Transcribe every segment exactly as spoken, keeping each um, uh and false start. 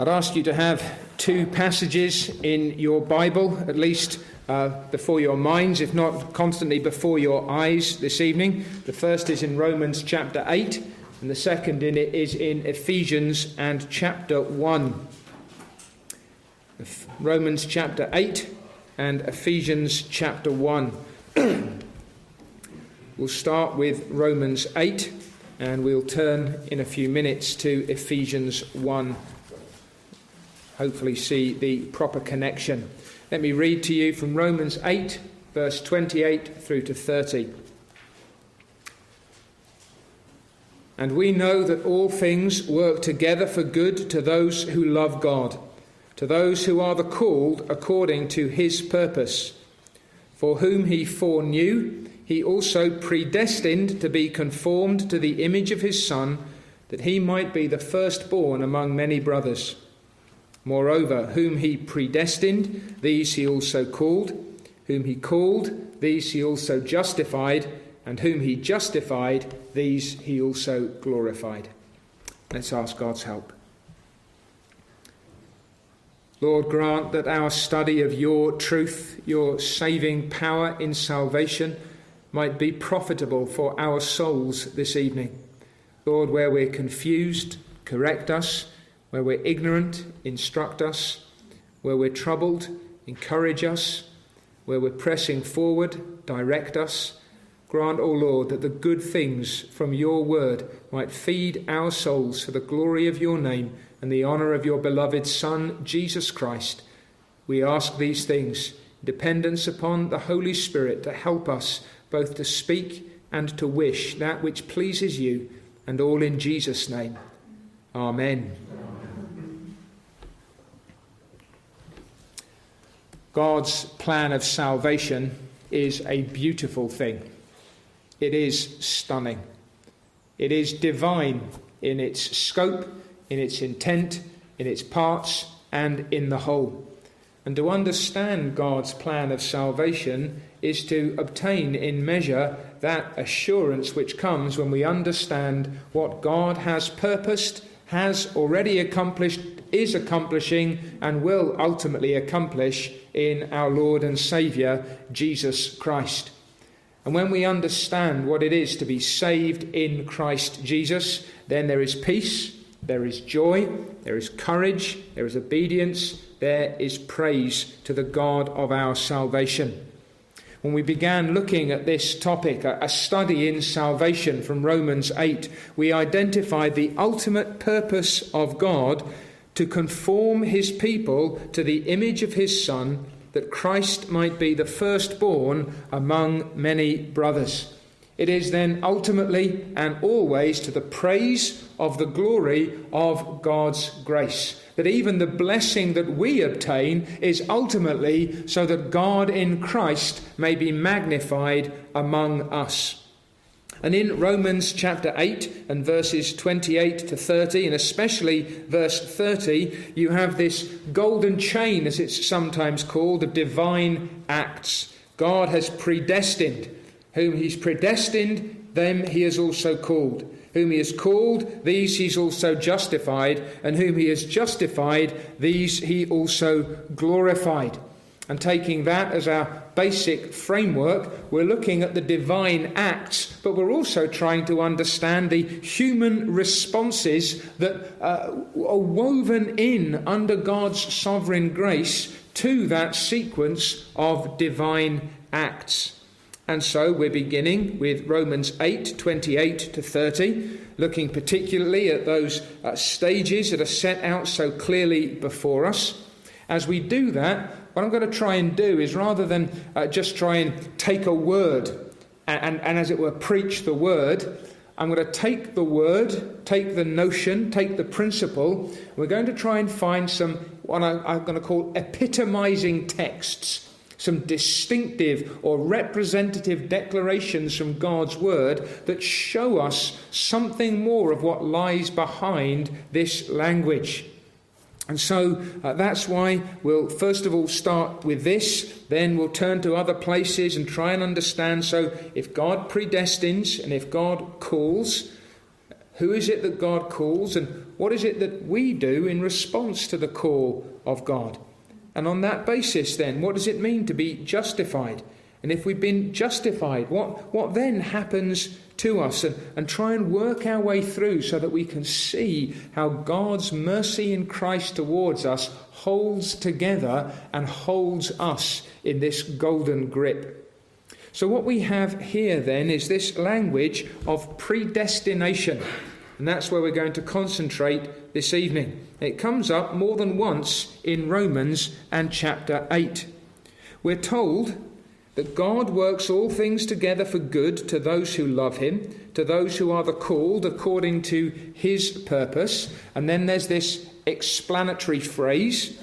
I'd ask you to have two passages in your Bible, at least uh, before your minds, if not constantly before your eyes this evening. The first is in Romans chapter eight, and the second in it is in Ephesians and chapter one. Romans chapter eight and Ephesians chapter one. We'll start with Romans eight, and we'll turn in a few minutes to Ephesians one. Hopefully see the proper connection. Let me read to you from Romans eight, verse twenty-eight through to thirty. And we know that all things work together for good to those who love God, to those who are the called according to his purpose. For whom he foreknew, he also predestined to be conformed to the image of his Son, that he might be the firstborn among many brothers. Moreover, whom he predestined, these he also called. Whom he called, these he also justified. And whom he justified, these he also glorified. Let's ask God's help. Lord, grant that our study of your truth, your saving power in salvation, might be profitable for our souls this evening. Lord, where we're confused, correct us. Where we're ignorant, instruct us. Where we're troubled, encourage us. Where we're pressing forward, direct us. Grant, O Lord, that the good things from your word might feed our souls for the glory of your name and the honour of your beloved Son, Jesus Christ. We ask these things, dependence upon the Holy Spirit to help us both to speak and to wish that which pleases you, and all in Jesus' name. Amen. God's plan of salvation is a beautiful thing. It is stunning. It is divine in its scope, in its intent, in its parts, and in the whole. And to understand God's plan of salvation is to obtain in measure that assurance which comes when we understand what God has purposed, has already accomplished, is accomplishing, and will ultimately accomplish in our Lord and Saviour, Jesus Christ. And when we understand what it is to be saved in Christ Jesus, then there is peace, there is joy, there is courage, there is obedience, there is praise to the God of our salvation. When we began looking at this topic, a study in salvation from Romans eight, we identified the ultimate purpose of God to conform his people to the image of his Son, that Christ might be the firstborn among many brothers. It is then ultimately and always to the praise of the glory of God's grace, that even the blessing that we obtain is ultimately so that God in Christ may be magnified among us. And in Romans chapter eight and verses twenty-eight to thirty, and especially verse thirty, you have this golden chain, as it's sometimes called, of divine acts. God has predestined. Whom he's predestined, them he has also called. Whom he has called, these he's also justified. And whom he has justified, these he also glorified. And taking that as our basic framework, we're looking at the divine acts, but we're also trying to understand the human responses that uh, are woven in under God's sovereign grace to that sequence of divine acts. And so we're beginning with Romans eight, twenty-eight to thirty, looking particularly at those uh, stages that are set out so clearly before us. As we do that, what I'm going to try and do is, rather than uh, just try and take a word and, and, and, as it were, preach the word, I'm going to take the word, take the notion, take the principle. We're going to try and find some, what I, I'm going to call epitomizing texts, some distinctive or representative declarations from God's word that show us something more of what lies behind this language. And so uh, that's why we'll first of all start with this, then we'll turn to other places and try and understand. So if God predestines and if God calls, Who is it that God calls, and what is it that we do in response to the call of God? And on that basis then, what does it mean to be justified? And if we've been justified, what, what then happens to us? And, and try and work our way through so that we can see how God's mercy in Christ towards us holds together and holds us in this golden grip. So what we have here then is this language of predestination. And that's where we're going to concentrate this evening. It comes up more than once in Romans and chapter eight. We're told that God works all things together for good to those who love him, to those who are the called according to his purpose. And then there's this explanatory phrase,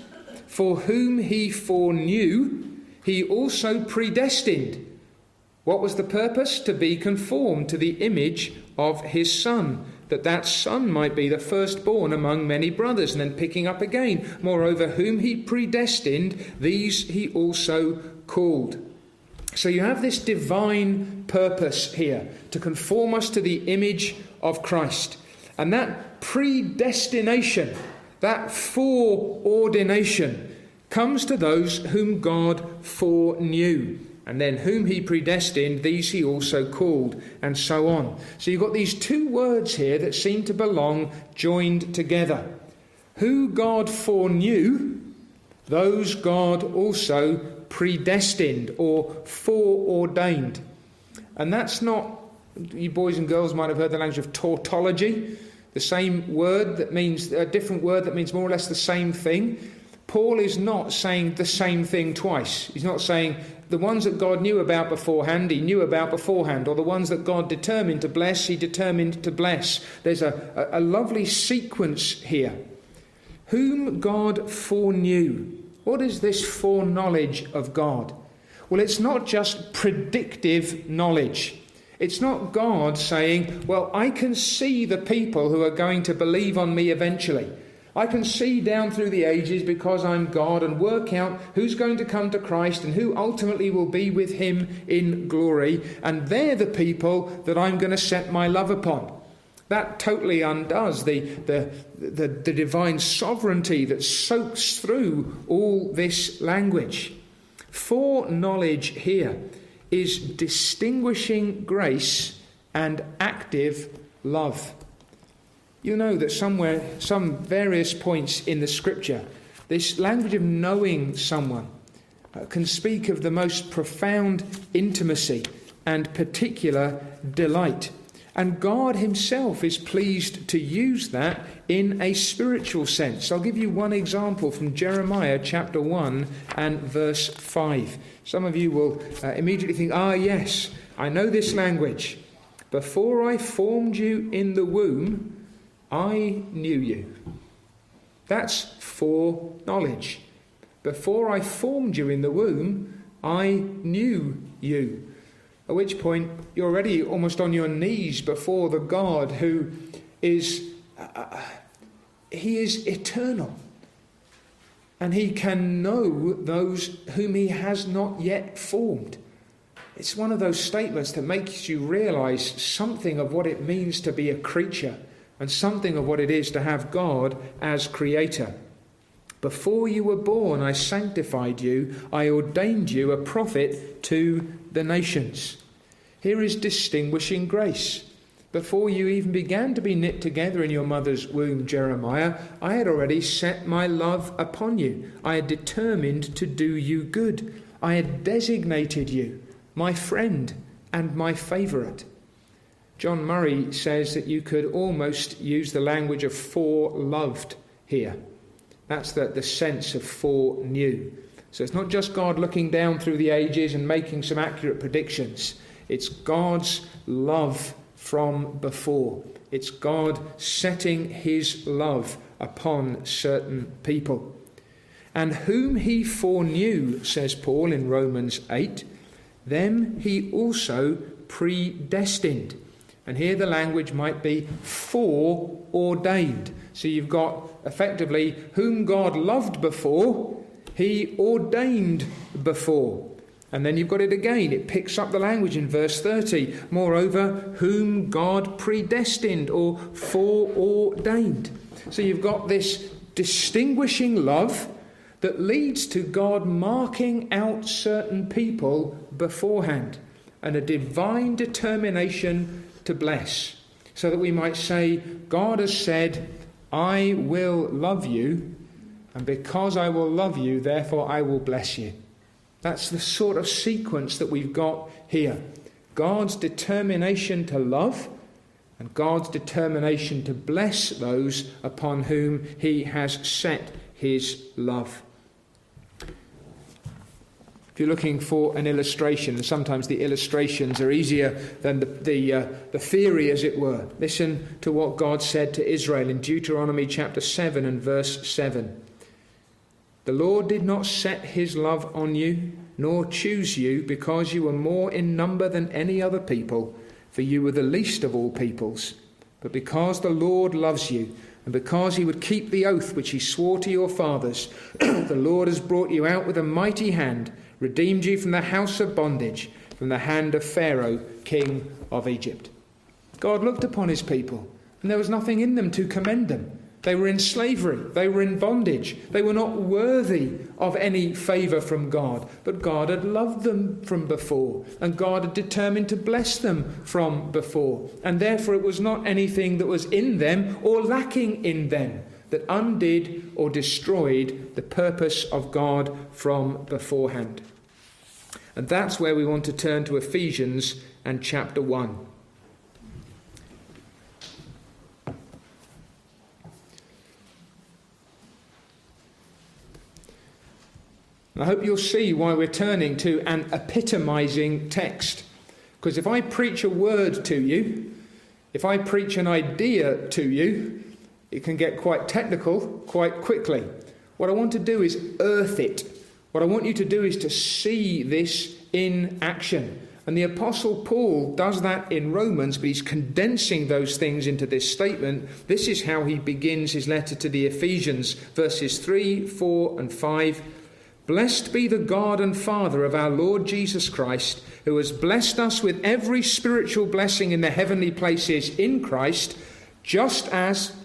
for whom he foreknew, he also predestined. What was the purpose? To be conformed to the image of his Son, that that Son might be the firstborn among many brothers. And then picking up again, moreover, whom he predestined, these he also called. So you have this divine purpose here, to conform us to the image of Christ. And that predestination, that foreordination, comes to those whom God foreknew. And then whom he predestined, these he also called, and so on. So you've got these two words here that seem to belong joined together. Who God foreknew, those God also predestined or foreordained. And that's not, you boys and girls might have heard the language of tautology, the same word that means, a different word that means more or less the same thing. Paul is not saying the same thing twice. He's not saying the ones that God knew about beforehand, he knew about beforehand, or the ones that God determined to bless, he determined to bless. There's a, a, a lovely sequence here. Whom God foreknew. What is this foreknowledge of God? Well, it's not just predictive knowledge. It's not God saying, well, I can see the people who are going to believe on me eventually. I can see down through the ages because I'm God and work out who's going to come to Christ and who ultimately will be with him in glory. And they're the people that I'm going to set my love upon. That totally undoes the, the, the, the divine sovereignty that soaks through all this language. Foreknowledge here is distinguishing grace and active love. You know that somewhere, some various points in the scripture, this language of knowing someone uh, can speak of the most profound intimacy and particular delight. And God himself is pleased to use that in a spiritual sense. I'll give you one example from Jeremiah chapter one and verse five. Some of you will uh, immediately think, ah, yes, I know this language. Before I formed you in the womb, I knew you. That's foreknowledge. Before I formed you in the womb, I knew you. At which point, you're already almost on your knees before the God who is, uh, he is eternal. And he can know those whom he has not yet formed. It's one of those statements that makes you realize something of what it means to be a creature. And something of what it is to have God as creator. Before you were born, I sanctified you. I ordained you a prophet to the nations. Here is distinguishing grace. Before you even began to be knit together in your mother's womb, Jeremiah, I had already set my love upon you. I had determined to do you good. I had designated you, my friend and my favourite. John Murray says that you could almost use the language of foreloved here. That's the, the sense of foreknew. So it's not just God looking down through the ages and making some accurate predictions. It's God's love from before. It's God setting his love upon certain people. And whom he foreknew, says Paul in Romans eight, them he also predestined. And here the language might be foreordained. So you've got effectively whom God loved before, he ordained before. And then you've got it again. It picks up the language in verse thirty. Moreover, whom God predestined or foreordained. So you've got this distinguishing love that leads to God marking out certain people beforehand and a divine determination to bless, so that we might say, God has said, I will love you, and because I will love you, therefore I will bless you. That's the sort of sequence that we've got here. God's determination to love and God's determination to bless those upon whom he has set his love. If you're looking for an illustration, and sometimes the illustrations are easier than the the, uh, the theory, as it were, listen to what God said to Israel in Deuteronomy chapter seven and verse seven. The Lord did not set his love on you, nor choose you, because you were more in number than any other people, for you were the least of all peoples. But because the Lord loves you, and because he would keep the oath which he swore to your fathers, the Lord has brought you out with a mighty hand, redeemed you from the house of bondage, from the hand of Pharaoh, king of Egypt. God looked upon his people, and there was nothing in them to commend them. They were in slavery. They were in bondage. They were not worthy of any favour from God. But God had loved them from before, and God had determined to bless them from before. And therefore it was not anything that was in them or lacking in them that undid or destroyed the purpose of God from beforehand. And that's where we want to turn to Ephesians and chapter one. And I hope you'll see why we're turning to an epitomising text. Because if I preach a word to you, if I preach an idea to you, it can get quite technical quite quickly. What I want to do is earth it. What I want you to do is to see this in action. And the Apostle Paul does that in Romans, but he's condensing those things into this statement. This is how he begins his letter to the Ephesians, verses three, four and five. Blessed be the God and Father of our Lord Jesus Christ, who has blessed us with every spiritual blessing in the heavenly places in Christ, just as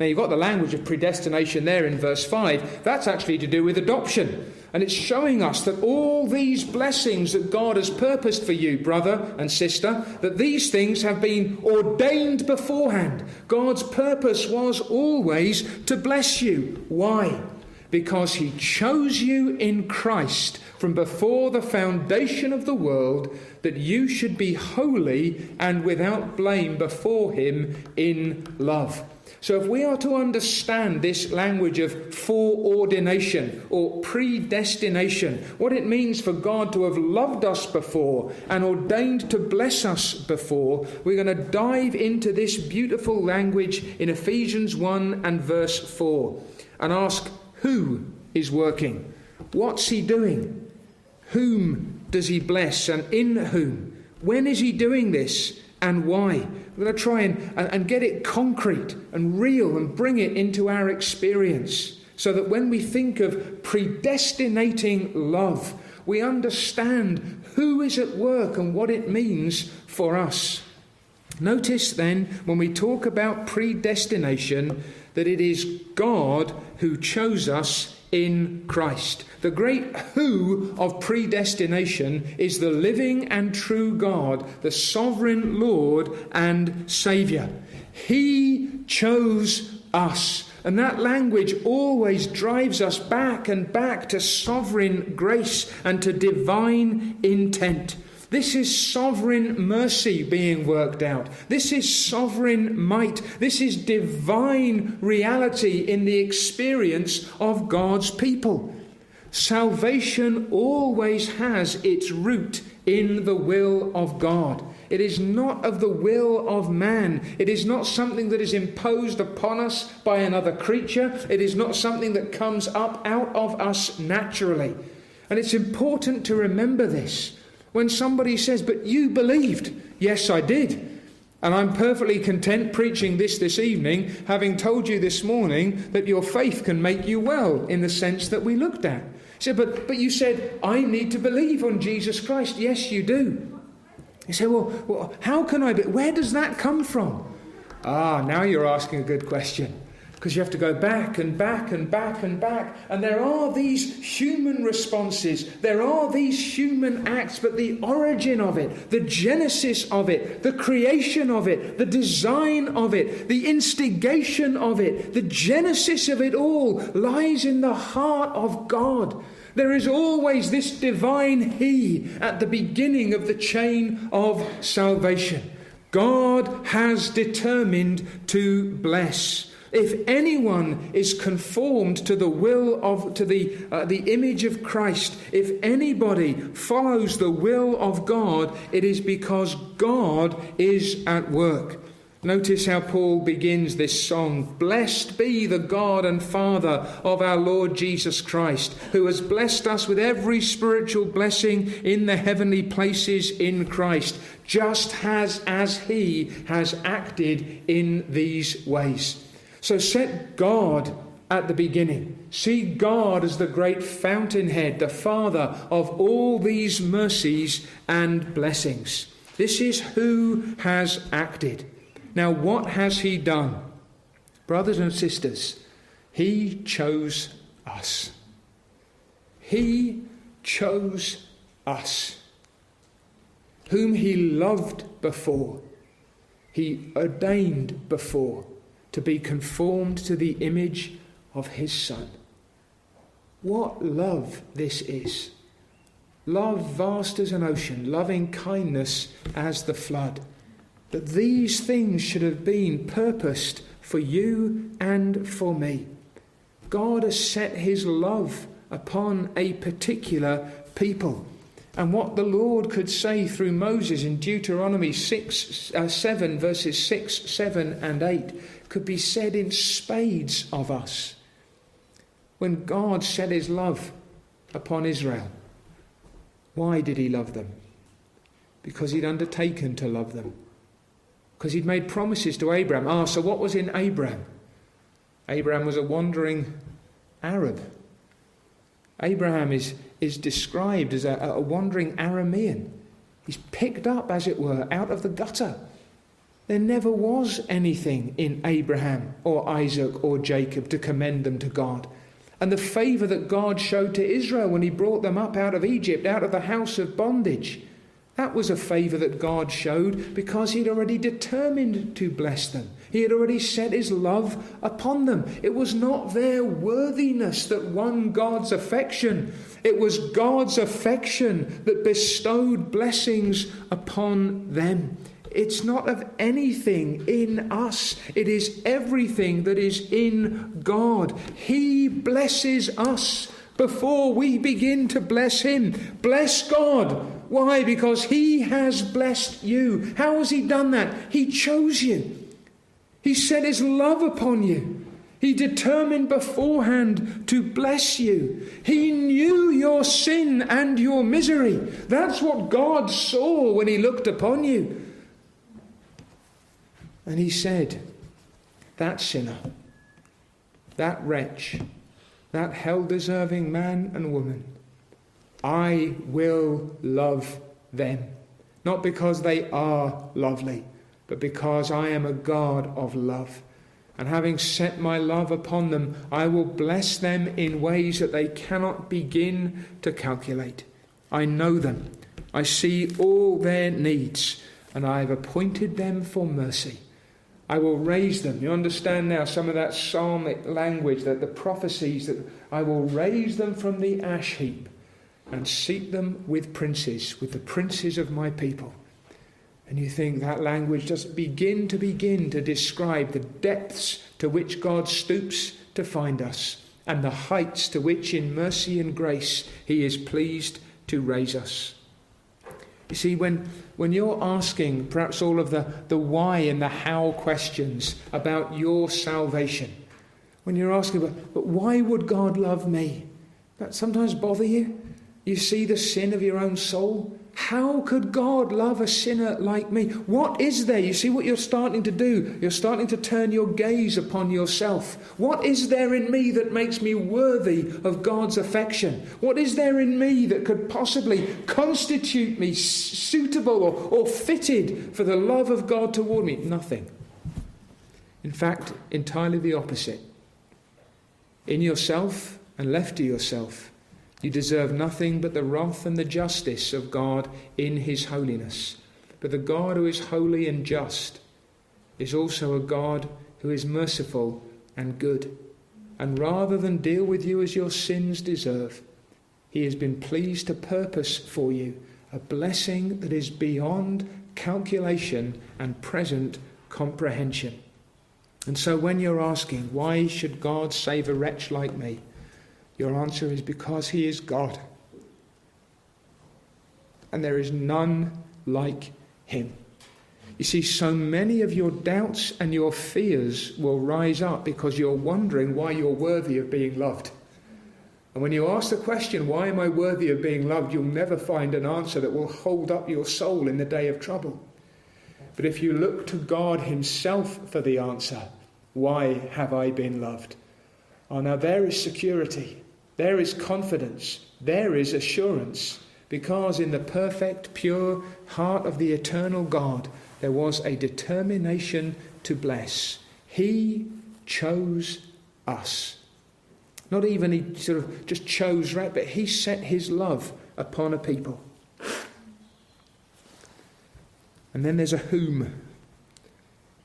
Now, you've got the language of predestination there in verse five. That's actually to do with adoption. And it's showing us that all these blessings that God has purposed for you, brother and sister, that these things have been ordained beforehand. God's purpose was always to bless you. Why? Because he chose you in Christ from before the foundation of the world, that you should be holy and without blame before him in love. So if we are to understand this language of foreordination or predestination, what it means for God to have loved us before and ordained to bless us before, we're going to dive into this beautiful language in Ephesians one and verse four and ask, who is working? What's he doing? Whom does he bless and in whom? When is he doing this and why? We're going to try and, and get it concrete and real and bring it into our experience, so that when we think of predestinating love, we understand who is at work and what it means for us. Notice then, when we talk about predestination, that it is God who chose us in Christ. The great who of predestination is the living and true God, the sovereign Lord and Saviour. He chose us. And that language always drives us back and back to sovereign grace and to divine intent. This is sovereign mercy being worked out. This is sovereign might. This is divine reality in the experience of God's people. Salvation always has its root in the will of God. It is not of the will of man. It is not something that is imposed upon us by another creature. It is not something that comes up out of us naturally. And it's important to remember this. When somebody says, but you believed. Yes, I did. And I'm perfectly content preaching this this evening, having told you this morning that your faith can make you well, in the sense that we looked at. He said, but, but you said, I need to believe on Jesus Christ. Yes, you do. You say, well, well, how can I be? Where does that come from? Ah, now you're asking a good question. Because you have to go back and back and back and back. And there are these human responses. There are these human acts. But the origin of it, the genesis of it, the creation of it, the design of it, the instigation of it, the genesis of it all lies in the heart of God. There is always this divine He at the beginning of the chain of salvation. God has determined to bless. If anyone is conformed to the will of, to the uh, the image of Christ, if anybody follows the will of God, it is because God is at work. Notice how Paul begins this song. Blessed be the God and Father of our Lord Jesus Christ, who has blessed us with every spiritual blessing in the heavenly places in Christ, just as, as he has acted in these ways. So set God at the beginning. See God as the great fountainhead, the Father of all these mercies and blessings. This is who has acted. Now, what has he done? Brothers and sisters, he chose us. He chose us, whom he loved before, he ordained before, to be conformed to the image of his Son. What love this is. Love vast as an ocean, loving kindness as the flood. That these things should have been purposed for you and for me. God has set his love upon a particular people. And what the Lord could say through Moses in Deuteronomy six, uh, seven, verses six, seven, and eight, could be said in spades of us. When God set his love upon Israel, why did he love them? Because he'd undertaken to love them. Because he'd made promises to Abraham. Ah, so what was in Abraham? Abraham was a wandering Arab. Abraham is, is described as a, a wandering Aramean. He's picked up, as it were, out of the gutter. There never was anything in Abraham or Isaac or Jacob to commend them to God. And the favour that God showed to Israel when he brought them up out of Egypt, out of the house of bondage, that was a favour that God showed because he'd already determined to bless them. He had already set his love upon them. It was not their worthiness that won God's affection. It was God's affection that bestowed blessings upon them. It's not of anything in us. It is everything that is in God. He blesses us before we begin to bless him. Bless God. Why? Because he has blessed you. How has he done that? He chose you. He set his love upon you. He determined beforehand to bless you. He knew your sin and your misery. That's what God saw when he looked upon you. And he said, that sinner, that wretch, that hell-deserving man and woman, I will love them. Not because they are lovely, but because I am a God of love. And having set my love upon them, I will bless them in ways that they cannot begin to calculate. I know them. I see all their needs, and I have appointed them for mercy. I will raise them. You understand now some of that psalmic language, that the prophecies that I will raise them from the ash heap and seat them with princes, with the princes of my people. And you think that language doesn't begin to begin to describe the depths to which God stoops to find us and the heights to which in mercy and grace he is pleased to raise us. You see, when, when you're asking perhaps all of the, the why and the how questions about your salvation, when you're asking, about, but why would God love me? That sometimes bother you. You see the sin of your own soul. How could God love a sinner like me? What is there? You see what you're starting to do? You're starting to turn your gaze upon yourself. What is there in me that makes me worthy of God's affection? What is there in me that could possibly constitute me suitable or, or fitted for the love of God toward me? Nothing. In fact, entirely the opposite. In yourself and left to yourself, you deserve nothing but the wrath and the justice of God in his holiness. But the God who is holy and just is also a God who is merciful and good. And rather than deal with you as your sins deserve, he has been pleased to purpose for you a blessing that is beyond calculation and present comprehension. And so when you're asking, why should God save a wretch like me? Your answer is because he is God. And there is none like him. You see, so many of your doubts and your fears will rise up because you're wondering why you're worthy of being loved. And when you ask the question, why am I worthy of being loved? You'll never find an answer that will hold up your soul in the day of trouble. But if you look to God himself for the answer, why have I been loved? Oh, now there is security, there is confidence, there is assurance, because in the perfect, pure heart of the eternal God, there was a determination to bless. He chose us. Not even he sort of just chose, right, but he set his love upon a people. And then there's a whom.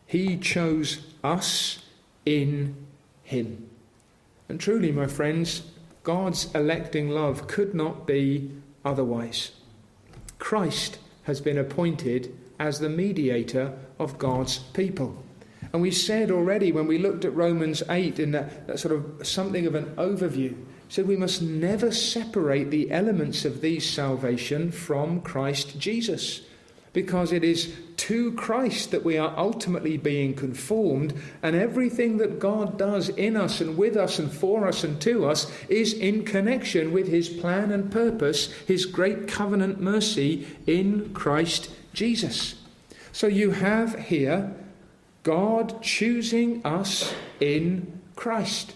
He chose us in him. And truly, my friends, God's electing love could not be otherwise. Christ has been appointed as the mediator of God's people. And we said already when we looked at Romans eight in that, that sort of something of an overview, said we must never separate the elements of these salvation from Christ Jesus, because it is to Christ that we are ultimately being conformed, and everything that God does in us and with us and for us and to us is in connection with his plan and purpose, his great covenant mercy in Christ Jesus. So you have here God choosing us in Christ.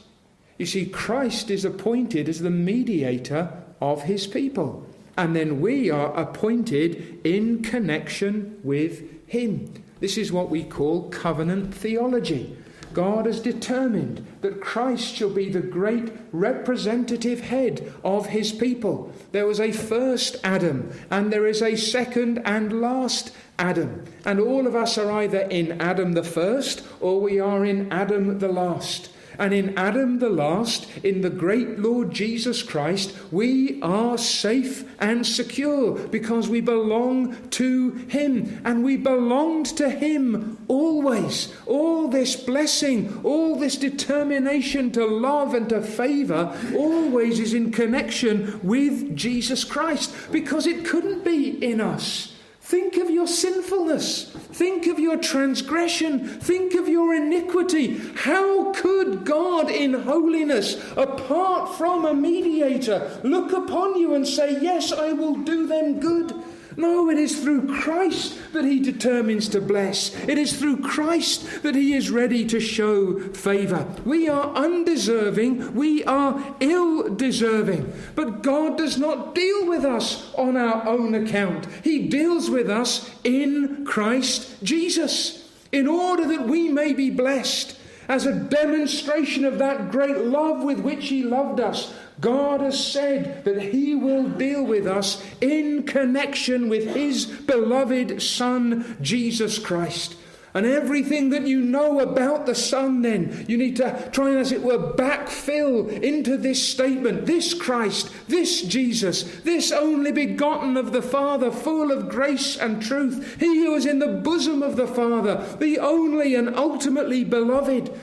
You see, Christ is appointed as the mediator of his people. And then we are appointed in connection with him. This is what we call covenant theology. God has determined that Christ shall be the great representative head of his people. There was a first Adam, and there is a second and last Adam. And all of us are either in Adam the first, or we are in Adam the last. And in Adam the last, in the great Lord Jesus Christ, we are safe and secure because we belong to him. And we belonged to him always. All this blessing, all this determination to love and to favour always is in connection with Jesus Christ, because it couldn't be in us. Think of your sinfulness. Think of your transgression. Think of your iniquity. How could God in holiness, apart from a mediator, look upon you and say, yes, I will do them good? No, it is through Christ that he determines to bless. It is through Christ that he is ready to show favour. We are undeserving. We are ill-deserving. But God does not deal with us on our own account. He deals with us in Christ Jesus, in order that we may be blessed. As a demonstration of that great love with which he loved us, God has said that he will deal with us in connection with his beloved Son, Jesus Christ. And everything that you know about the Son then, you need to try and, as it were, backfill into this statement. This Christ, this Jesus, this only begotten of the Father, full of grace and truth. He who is in the bosom of the Father, the only and ultimately beloved.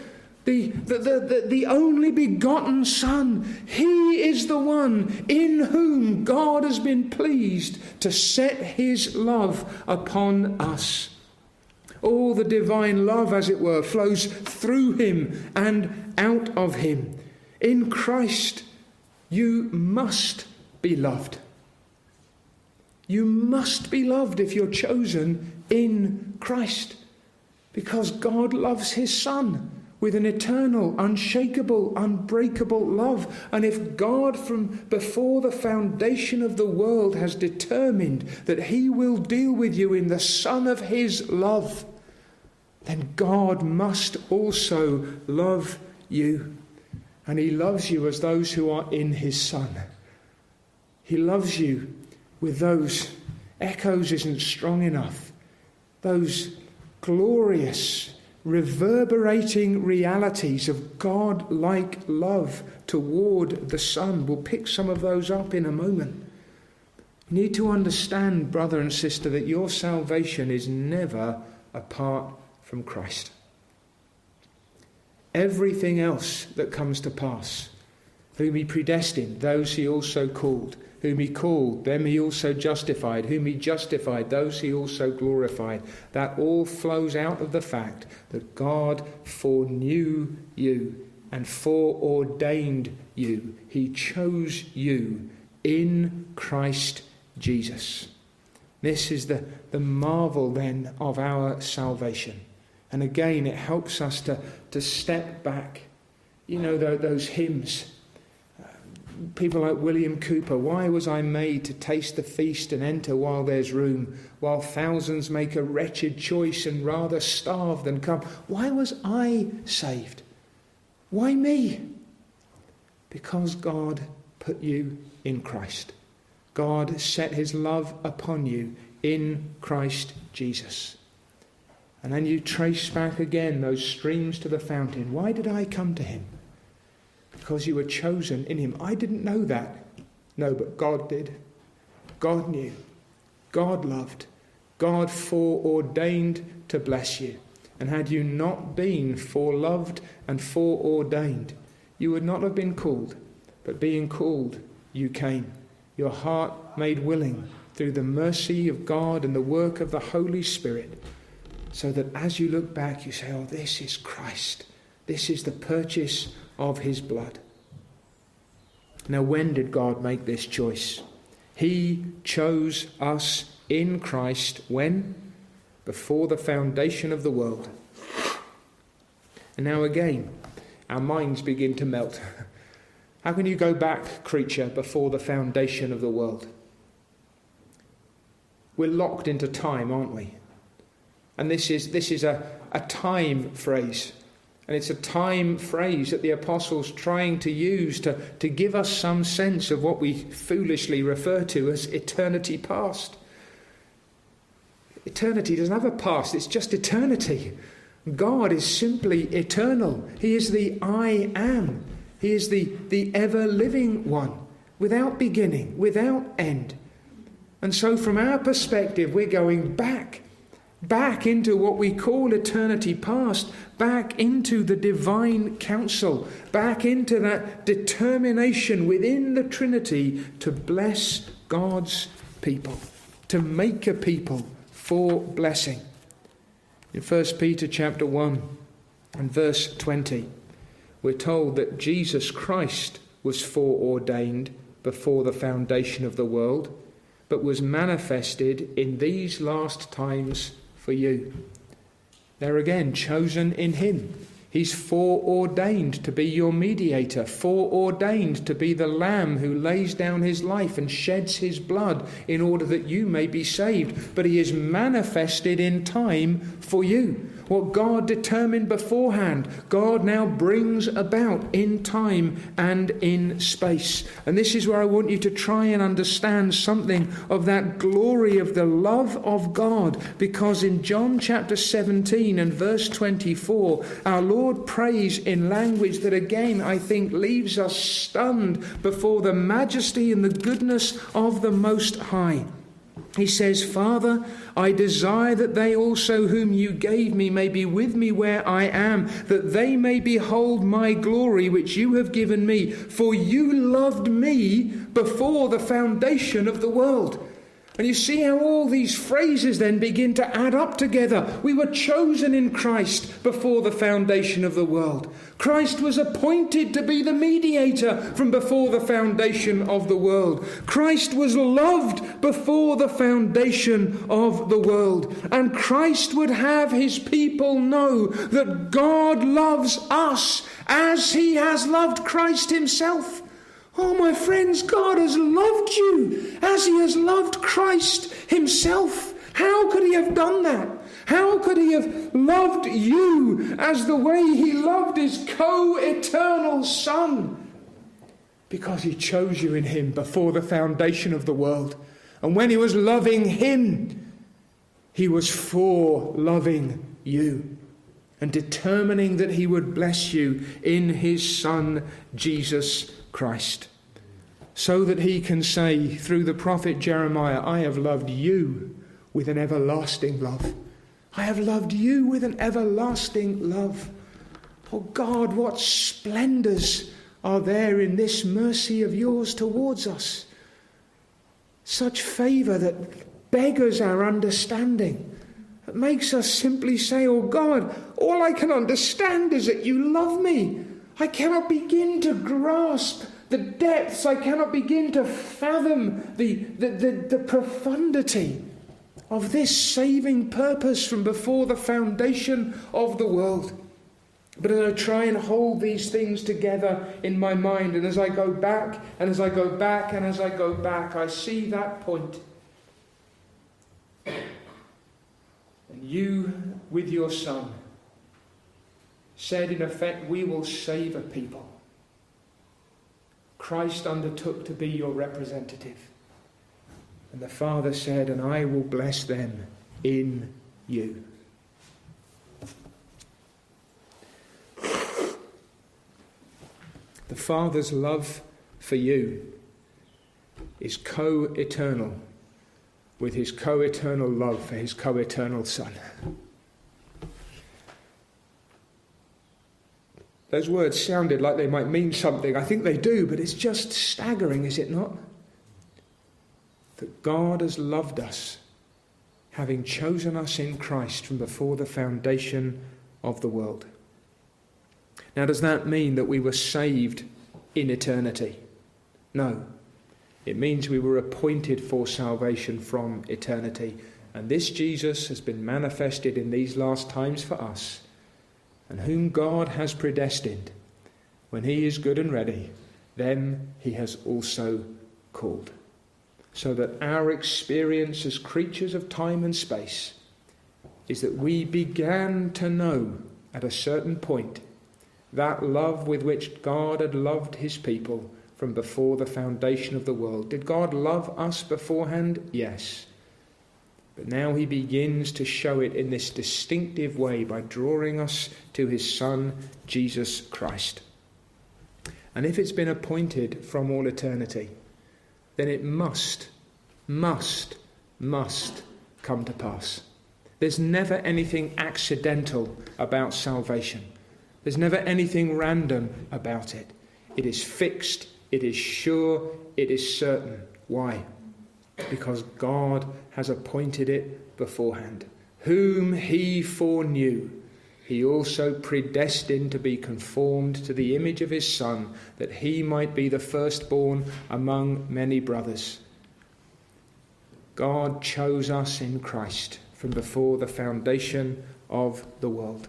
The, the, the, the only begotten Son, he is the one in whom God has been pleased to set his love upon us. All the divine love, as it were, flows through him and out of him. In Christ, you must be loved. You must be loved if you're chosen in Christ, because God loves his Son with an eternal, unshakable, unbreakable love. And if God from before the foundation of the world has determined that he will deal with you in the Son of his love, then God must also love you. And he loves you as those who are in his Son. He loves you with those, echoes isn't strong enough, those glorious, reverberating realities of God-like love toward the Son. We'll pick some of those up in a moment. You need to understand, brother and sister, that your salvation is never apart from Christ. Everything else that comes to pass, whom he predestined, those he also called, whom he called, them he also justified, whom he justified, those he also glorified. That all flows out of the fact that God foreknew you and foreordained you. He chose you in Christ Jesus. This is the, the marvel then of our salvation. And again, it helps us to, to step back. You know, those, those hymns. People like William Cooper, why was I made to taste the feast and enter while there's room, while thousands make a wretched choice and rather starve than come? Why was I saved? Why me? Because God put you in Christ. God set his love upon you in Christ Jesus. And then you trace back again those streams to the fountain. Why did I come to him? Because you were chosen in him. I didn't know that. No, but God did. God knew. God loved. God foreordained to bless you. And had you not been foreloved and foreordained, you would not have been called. But being called, you came. Your heart made willing through the mercy of God and the work of the Holy Spirit. So that as you look back, you say, oh, this is Christ. This is the purchase of his blood. Now, when did God make this choice? He chose us in Christ when? Before the foundation of the world. And now again, our minds begin to melt. How can you go back, creature, before the foundation of the world? We're locked into time, aren't we? And this is this is a, a time phrase. And it's a time phrase that the apostles trying to use to, to give us some sense of what we foolishly refer to as eternity past. Eternity doesn't have a past, it's just eternity. God is simply eternal. He is the I am. He is the, the ever-living one, without beginning, without end. And so from our perspective, we're going back. Back into what we call eternity past, back into the divine counsel, back into that determination within the Trinity to bless God's people, to make a people for blessing. In First Peter chapter one and verse twenty, we're told that Jesus Christ was foreordained before the foundation of the world, but was manifested in these last times for you. There again, chosen in him. He's foreordained to be your mediator, foreordained to be the Lamb who lays down his life and sheds his blood in order that you may be saved. But he is manifested in time for you. What God determined beforehand, God now brings about in time and in space. And this is where I want you to try and understand something of that glory of the love of God, because in John chapter seventeen and verse twenty-four, our Lord prays in language that again I think leaves us stunned before the majesty and the goodness of the Most High. He says, "Father, I desire that they also whom you gave me may be with me where I am, that they may behold my glory which you have given me, for you loved me before the foundation of the world." And you see how all these phrases then begin to add up together. We were chosen in Christ before the foundation of the world. Christ was appointed to be the mediator from before the foundation of the world. Christ was loved before the foundation of the world. And Christ would have his people know that God loves us as he has loved Christ himself. Oh, my friends, God has loved you as he has loved Christ himself. How could he have done that? How could he have loved you as the way he loved his co-eternal Son? Because he chose you in him before the foundation of the world. And when he was loving him, he was for loving you and determining that he would bless you in his Son, Jesus Christ, so that he can say through the prophet Jeremiah, "I have loved you with an everlasting love. I have loved you with an everlasting love." Oh God, what splendors are there in this mercy of yours towards us. Such favour that beggars our understanding. It makes us simply say, "Oh God, all I can understand is that you love me. I cannot begin to grasp the depths. I cannot begin to fathom the, the, the, the profundity of this saving purpose from before the foundation of the world." But as I try and hold these things together in my mind, and as I go back, and as I go back, and as I go back, I see that point. And you with your Son said, in effect, "We will save a people." Christ undertook to be your representative. And the Father said, "And I will bless them in you." The Father's love for you is co-eternal with his co-eternal love for his co-eternal Son. Those words sounded like they might mean something. I think they do, but it's just staggering, is it not? That God has loved us, having chosen us in Christ from before the foundation of the world. Now, does that mean that we were saved in eternity? No. It means we were appointed for salvation from eternity. And this Jesus has been manifested in these last times for us, and whom God has predestined, when he is good and ready, them he has also called. So that our experience as creatures of time and space is that we began to know at a certain point that love with which God had loved his people from before the foundation of the world. Did God love us beforehand? Yes. But now he begins to show it in this distinctive way by drawing us to his Son, Jesus Christ. And if it's been appointed from all eternity, then it must, must, must come to pass. There's never anything accidental about salvation. There's never anything random about it. It is fixed, it is sure, it is certain. Why? Because God has appointed it beforehand. Whom he foreknew, he also predestined to be conformed to the image of his Son, that he might be the firstborn among many brothers. God chose us in Christ from before the foundation of the world.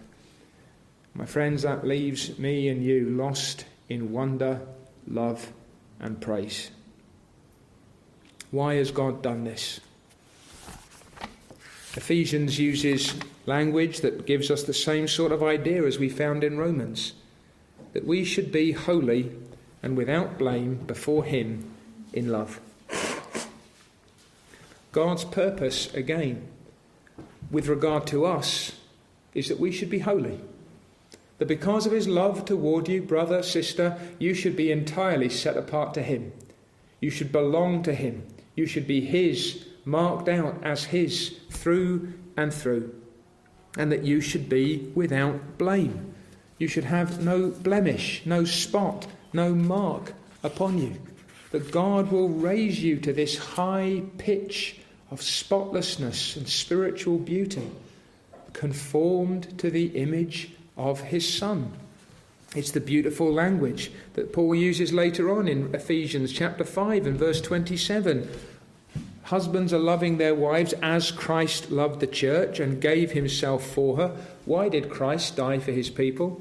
My friends, that leaves me and you lost in wonder, love, and praise. Why has God done this? Ephesians uses language that gives us the same sort of idea as we found in Romans, that we should be holy and without blame before him in love. God's purpose, again, with regard to us, is that we should be holy. That because of his love toward you, brother, sister, you should be entirely set apart to him. You should belong to him. You should be his marked out as his through and through, and that you should be without blame. You should have no blemish, no spot, no mark upon you. That God will raise you to this high pitch of spotlessness and spiritual beauty, conformed to the image of his Son. It's the beautiful language that Paul uses later on in Ephesians chapter five and verse twenty-seven. Husbands are loving their wives as Christ loved the church and gave himself for her. Why did Christ die for his people?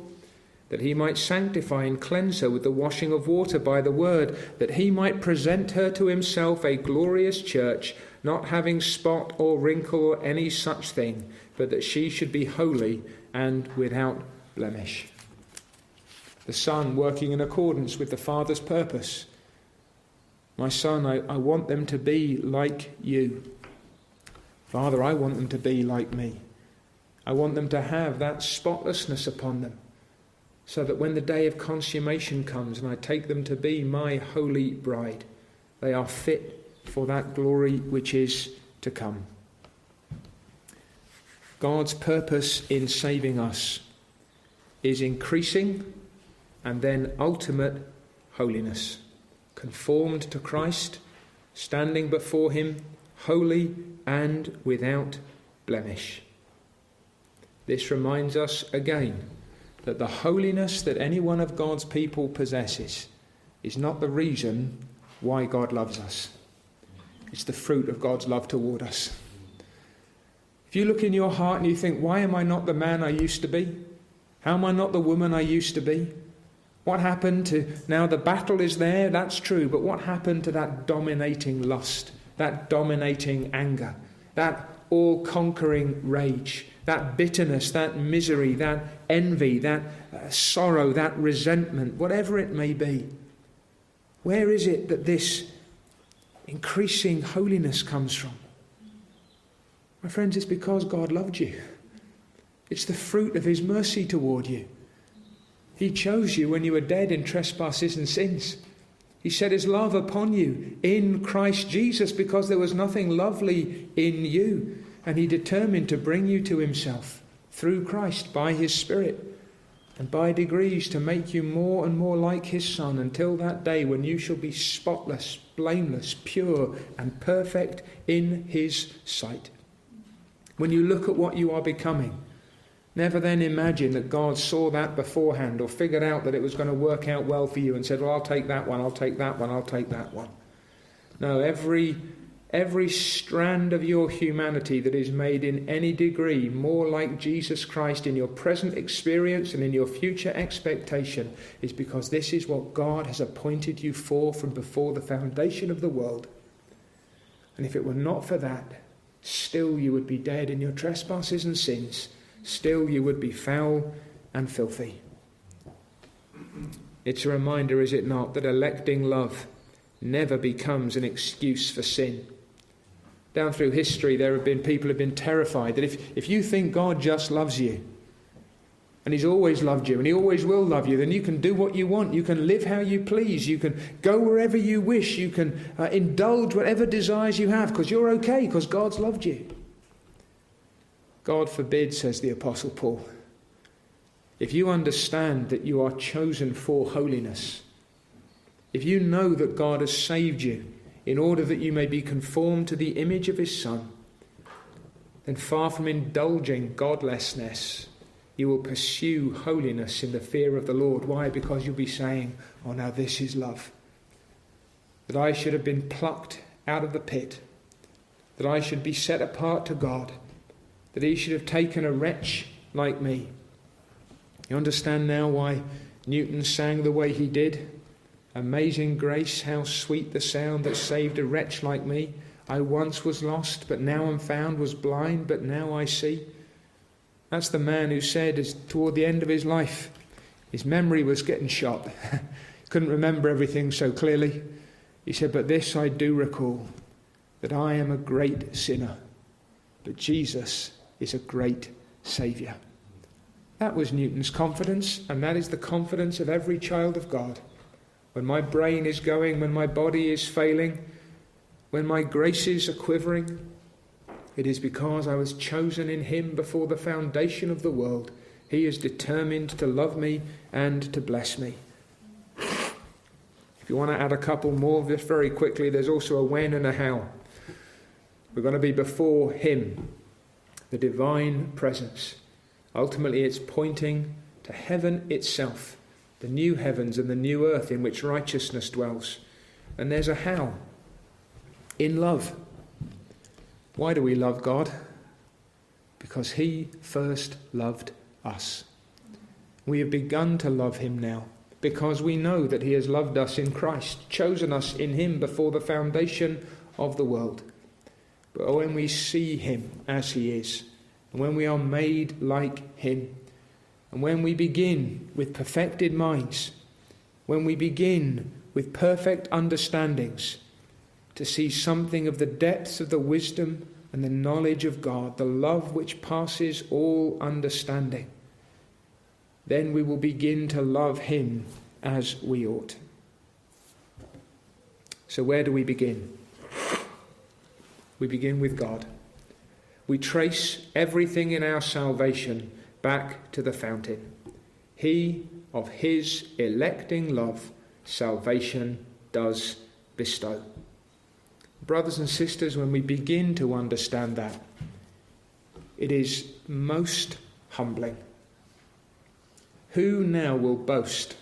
That he might sanctify and cleanse her with the washing of water by the word, that he might present her to himself a glorious church, not having spot or wrinkle or any such thing, but that she should be holy and without blemish. The Son working in accordance with the Father's purpose. My Son, I, I want them to be like you. Father, I want them to be like me. I want them to have that spotlessness upon them, so that when the day of consummation comes and I take them to be my holy bride, they are fit for that glory which is to come. God's purpose in saving us is increasing and then ultimate holiness. Conformed to Christ, standing before him, holy and without blemish. This reminds us again that the holiness that any one of God's people possesses is not the reason why God loves us. It's the fruit of God's love toward us. If you look in your heart and you think, why am I not the man I used to be? How am I not the woman I used to be? What happened to, now the battle is there, that's true, but what happened to that dominating lust, that dominating anger, that all-conquering rage, that bitterness, that misery, that envy, that uh, sorrow, that resentment, whatever it may be? Where is it that this increasing holiness comes from? My friends, it's because God loved you. It's the fruit of his mercy toward you. He chose you when you were dead in trespasses and sins. He set his love upon you in Christ Jesus because there was nothing lovely in you. And he determined to bring you to himself through Christ by his Spirit, and by degrees to make you more and more like his Son, until that day when you shall be spotless, blameless, pure and perfect in his sight. When you look at what you are becoming, never then imagine that God saw that beforehand or figured out that it was going to work out well for you and said, well, I'll take that one, I'll take that one, I'll take that one. No, every, every strand of your humanity that is made in any degree more like Jesus Christ in your present experience and in your future expectation is because this is what God has appointed you for from before the foundation of the world. And if it were not for that, still you would be dead in your trespasses and sins. Still you would be foul and filthy. It's a reminder, is it not, that electing love never becomes an excuse for sin. Down through history there have been people who have been terrified that if, if you think God just loves you, and he's always loved you and he always will love you, then you can do what you want, you can live how you please, you can go wherever you wish, you can uh, indulge whatever desires you have because you're okay, because God's loved you. God forbid, says the Apostle Paul. If you understand that you are chosen for holiness, if you know that God has saved you in order that you may be conformed to the image of his Son, then far from indulging godlessness, you will pursue holiness in the fear of the Lord. Why? Because you'll be saying, oh, now this is love. That I should have been plucked out of the pit. That I should be set apart to God. That he should have taken a wretch like me. You understand now why Newton sang the way he did? Amazing grace, how sweet the sound that saved a wretch like me. I once was lost, but now am found, was blind, but now I see. That's the man who said, as toward the end of his life, his memory was getting shot. Couldn't remember everything so clearly. He said, but this I do recall, that I am a great sinner, but Jesus is a great Saviour. That was Newton's confidence, and that is the confidence of every child of God. When my brain is going, when my body is failing, When my graces are quivering, it is because I was chosen in him before the foundation of the world. He is determined to love me and to bless me. If you want to add a couple more, just very quickly, there's also a when and a how. We're going to be before him, the divine presence. Ultimately, it's pointing to heaven itself, the new heavens and the new earth in which righteousness dwells. And there's a how, in love. Why do we love God? Because he first loved us. We have begun to love him now, because we know that he has loved us in Christ, chosen us in him before the foundation of the world. But when we see him as he is, and when we are made like him, and when we begin with perfected minds, when we begin with perfect understandings, to see something of the depths of the wisdom and the knowledge of God, the love which passes all understanding, then we will begin to love him as we ought. So where do we begin? We begin with God. We trace everything in our salvation back to the fountain. He, of his electing love, salvation does bestow. Brothers and sisters, when we begin to understand that, it is most humbling. Who now will boast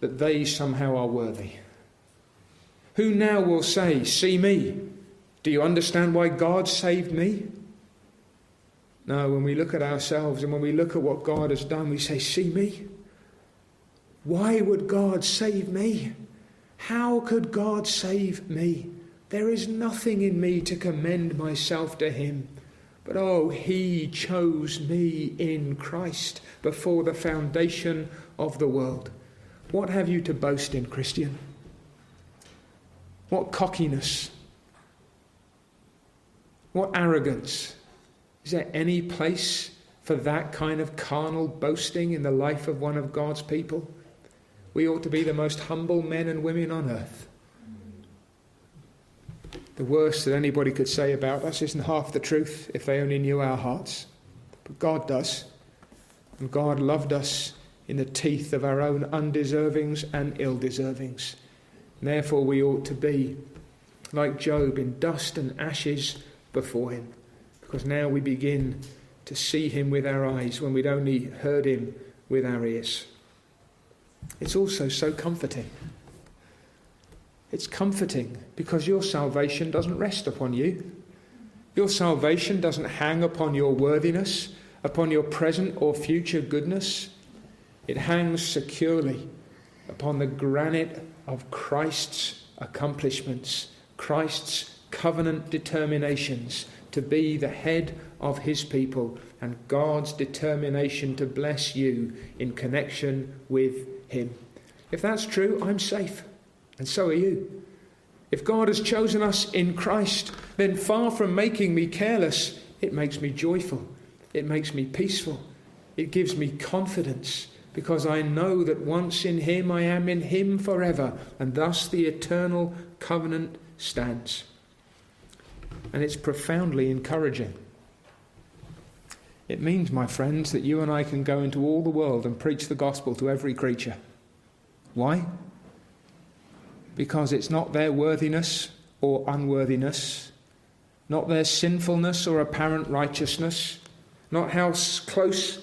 that they somehow are worthy? Who now will say, see me? Do you understand why God saved me? No, when we look at ourselves and when we look at what God has done, we say, see me? Why would God save me? How could God save me? There is nothing in me to commend myself to him. But oh, he chose me in Christ before the foundation of the world. What have you to boast in, Christian? What cockiness? What arrogance? Is there any place for that kind of carnal boasting in the life of one of God's people? We ought to be the most humble men and women on earth. The worst that anybody could say about us isn't half the truth if they only knew our hearts. But God does. And God loved us in the teeth of our own undeservings and ill-deservings. And therefore we ought to be like Job, in dust and ashes before him. Because now we begin to see him with our eyes when we'd only heard him with our ears. It's also so comforting. It's comforting because your salvation doesn't rest upon you. Your salvation doesn't hang upon your worthiness, upon your present or future goodness. It hangs securely upon the granite of Christ's accomplishments, Christ's covenant determinations to be the head of his people, and God's determination to bless you in connection with him. If that's true, I'm safe, and so are you. If God has chosen us in Christ, then far from making me careless, it makes me joyful, it makes me peaceful, it gives me confidence, because I know that once in him, I am in him forever, and thus the eternal covenant stands. And it's profoundly encouraging. It means, my friends, that you and I can go into all the world and preach the gospel to every creature. Why? Because it's not their worthiness or unworthiness, not their sinfulness or apparent righteousness, not how close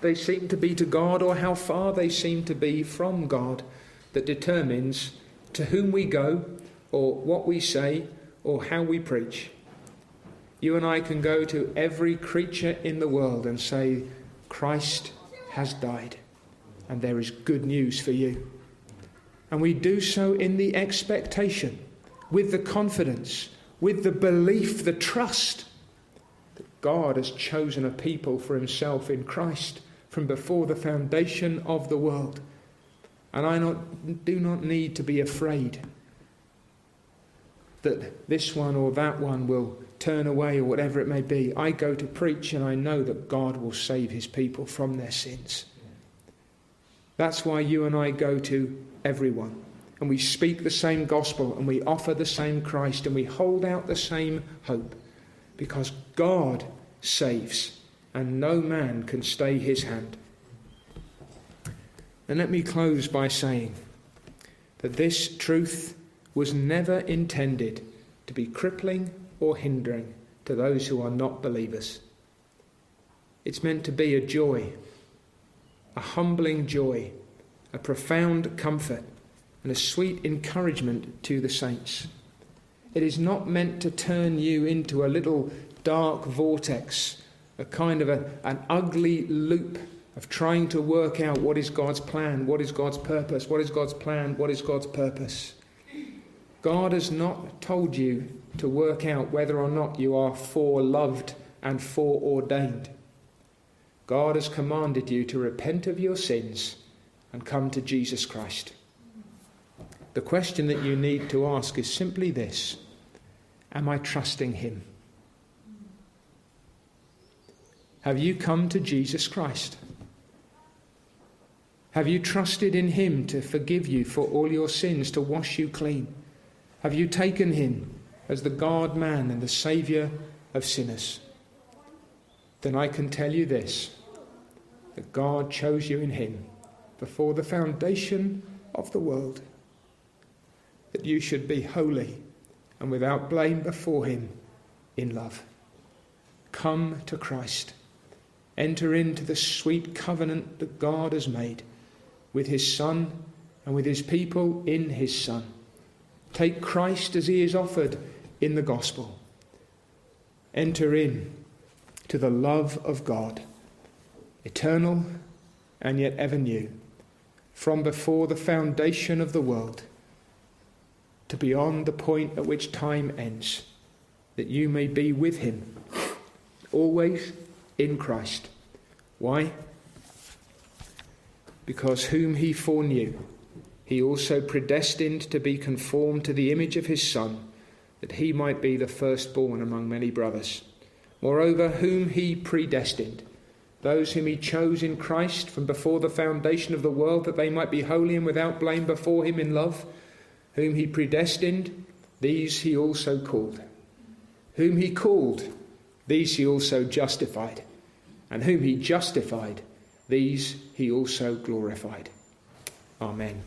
they seem to be to God or how far they seem to be from God, that determines to whom we go or what we say or how we preach. You and I can go to every creature in the world and say, Christ has died, and there is good news for you. And we do so in the expectation, with the confidence, with the belief, the trust, that God has chosen a people for himself in Christ from before the foundation of the world. And I not, do not need to be afraid that this one or that one will turn away or whatever it may be. I go to preach and I know that God will save his people from their sins. That's why you and I go to everyone. and we speak the same gospel, and we offer the same Christ, and we hold out the same hope, because God saves and no man can stay his hand. And let me close by saying that this truth was never intended to be crippling or hindering to those who are not believers. It's meant to be a joy, a humbling joy, a profound comfort, and a sweet encouragement to the saints. It is not meant to turn you into a little dark vortex, a kind of a, an ugly loop of trying to work out what is God's plan, what is God's purpose, what is God's plan, what is God's purpose. God has not told you to work out whether or not you are foreloved and foreordained. God has commanded you to repent of your sins and come to Jesus Christ. The question that you need to ask is simply this: am I trusting him? Have you come to Jesus Christ? Have you trusted in him to forgive you for all your sins, to wash you clean? Have you taken him as the God-man and the Saviour of sinners? Then I can tell you this, that God chose you in him before the foundation of the world, that you should be holy and without blame before him in love. Come to Christ. Enter into the sweet covenant that God has made with his Son and with his people in his Son. Take Christ as he is offered in the gospel. Enter in to the love of God, eternal and yet ever new, from before the foundation of the world to beyond the point at which time ends, that you may be with him, always in Christ. Why? Because whom he foreknew, he also predestined to be conformed to the image of his Son, that he might be the firstborn among many brothers. Moreover, whom he predestined, those whom he chose in Christ from before the foundation of the world, that they might be holy and without blame before him in love, whom he predestined, these he also called. Whom he called, these he also justified. And whom he justified, these he also glorified. Amen.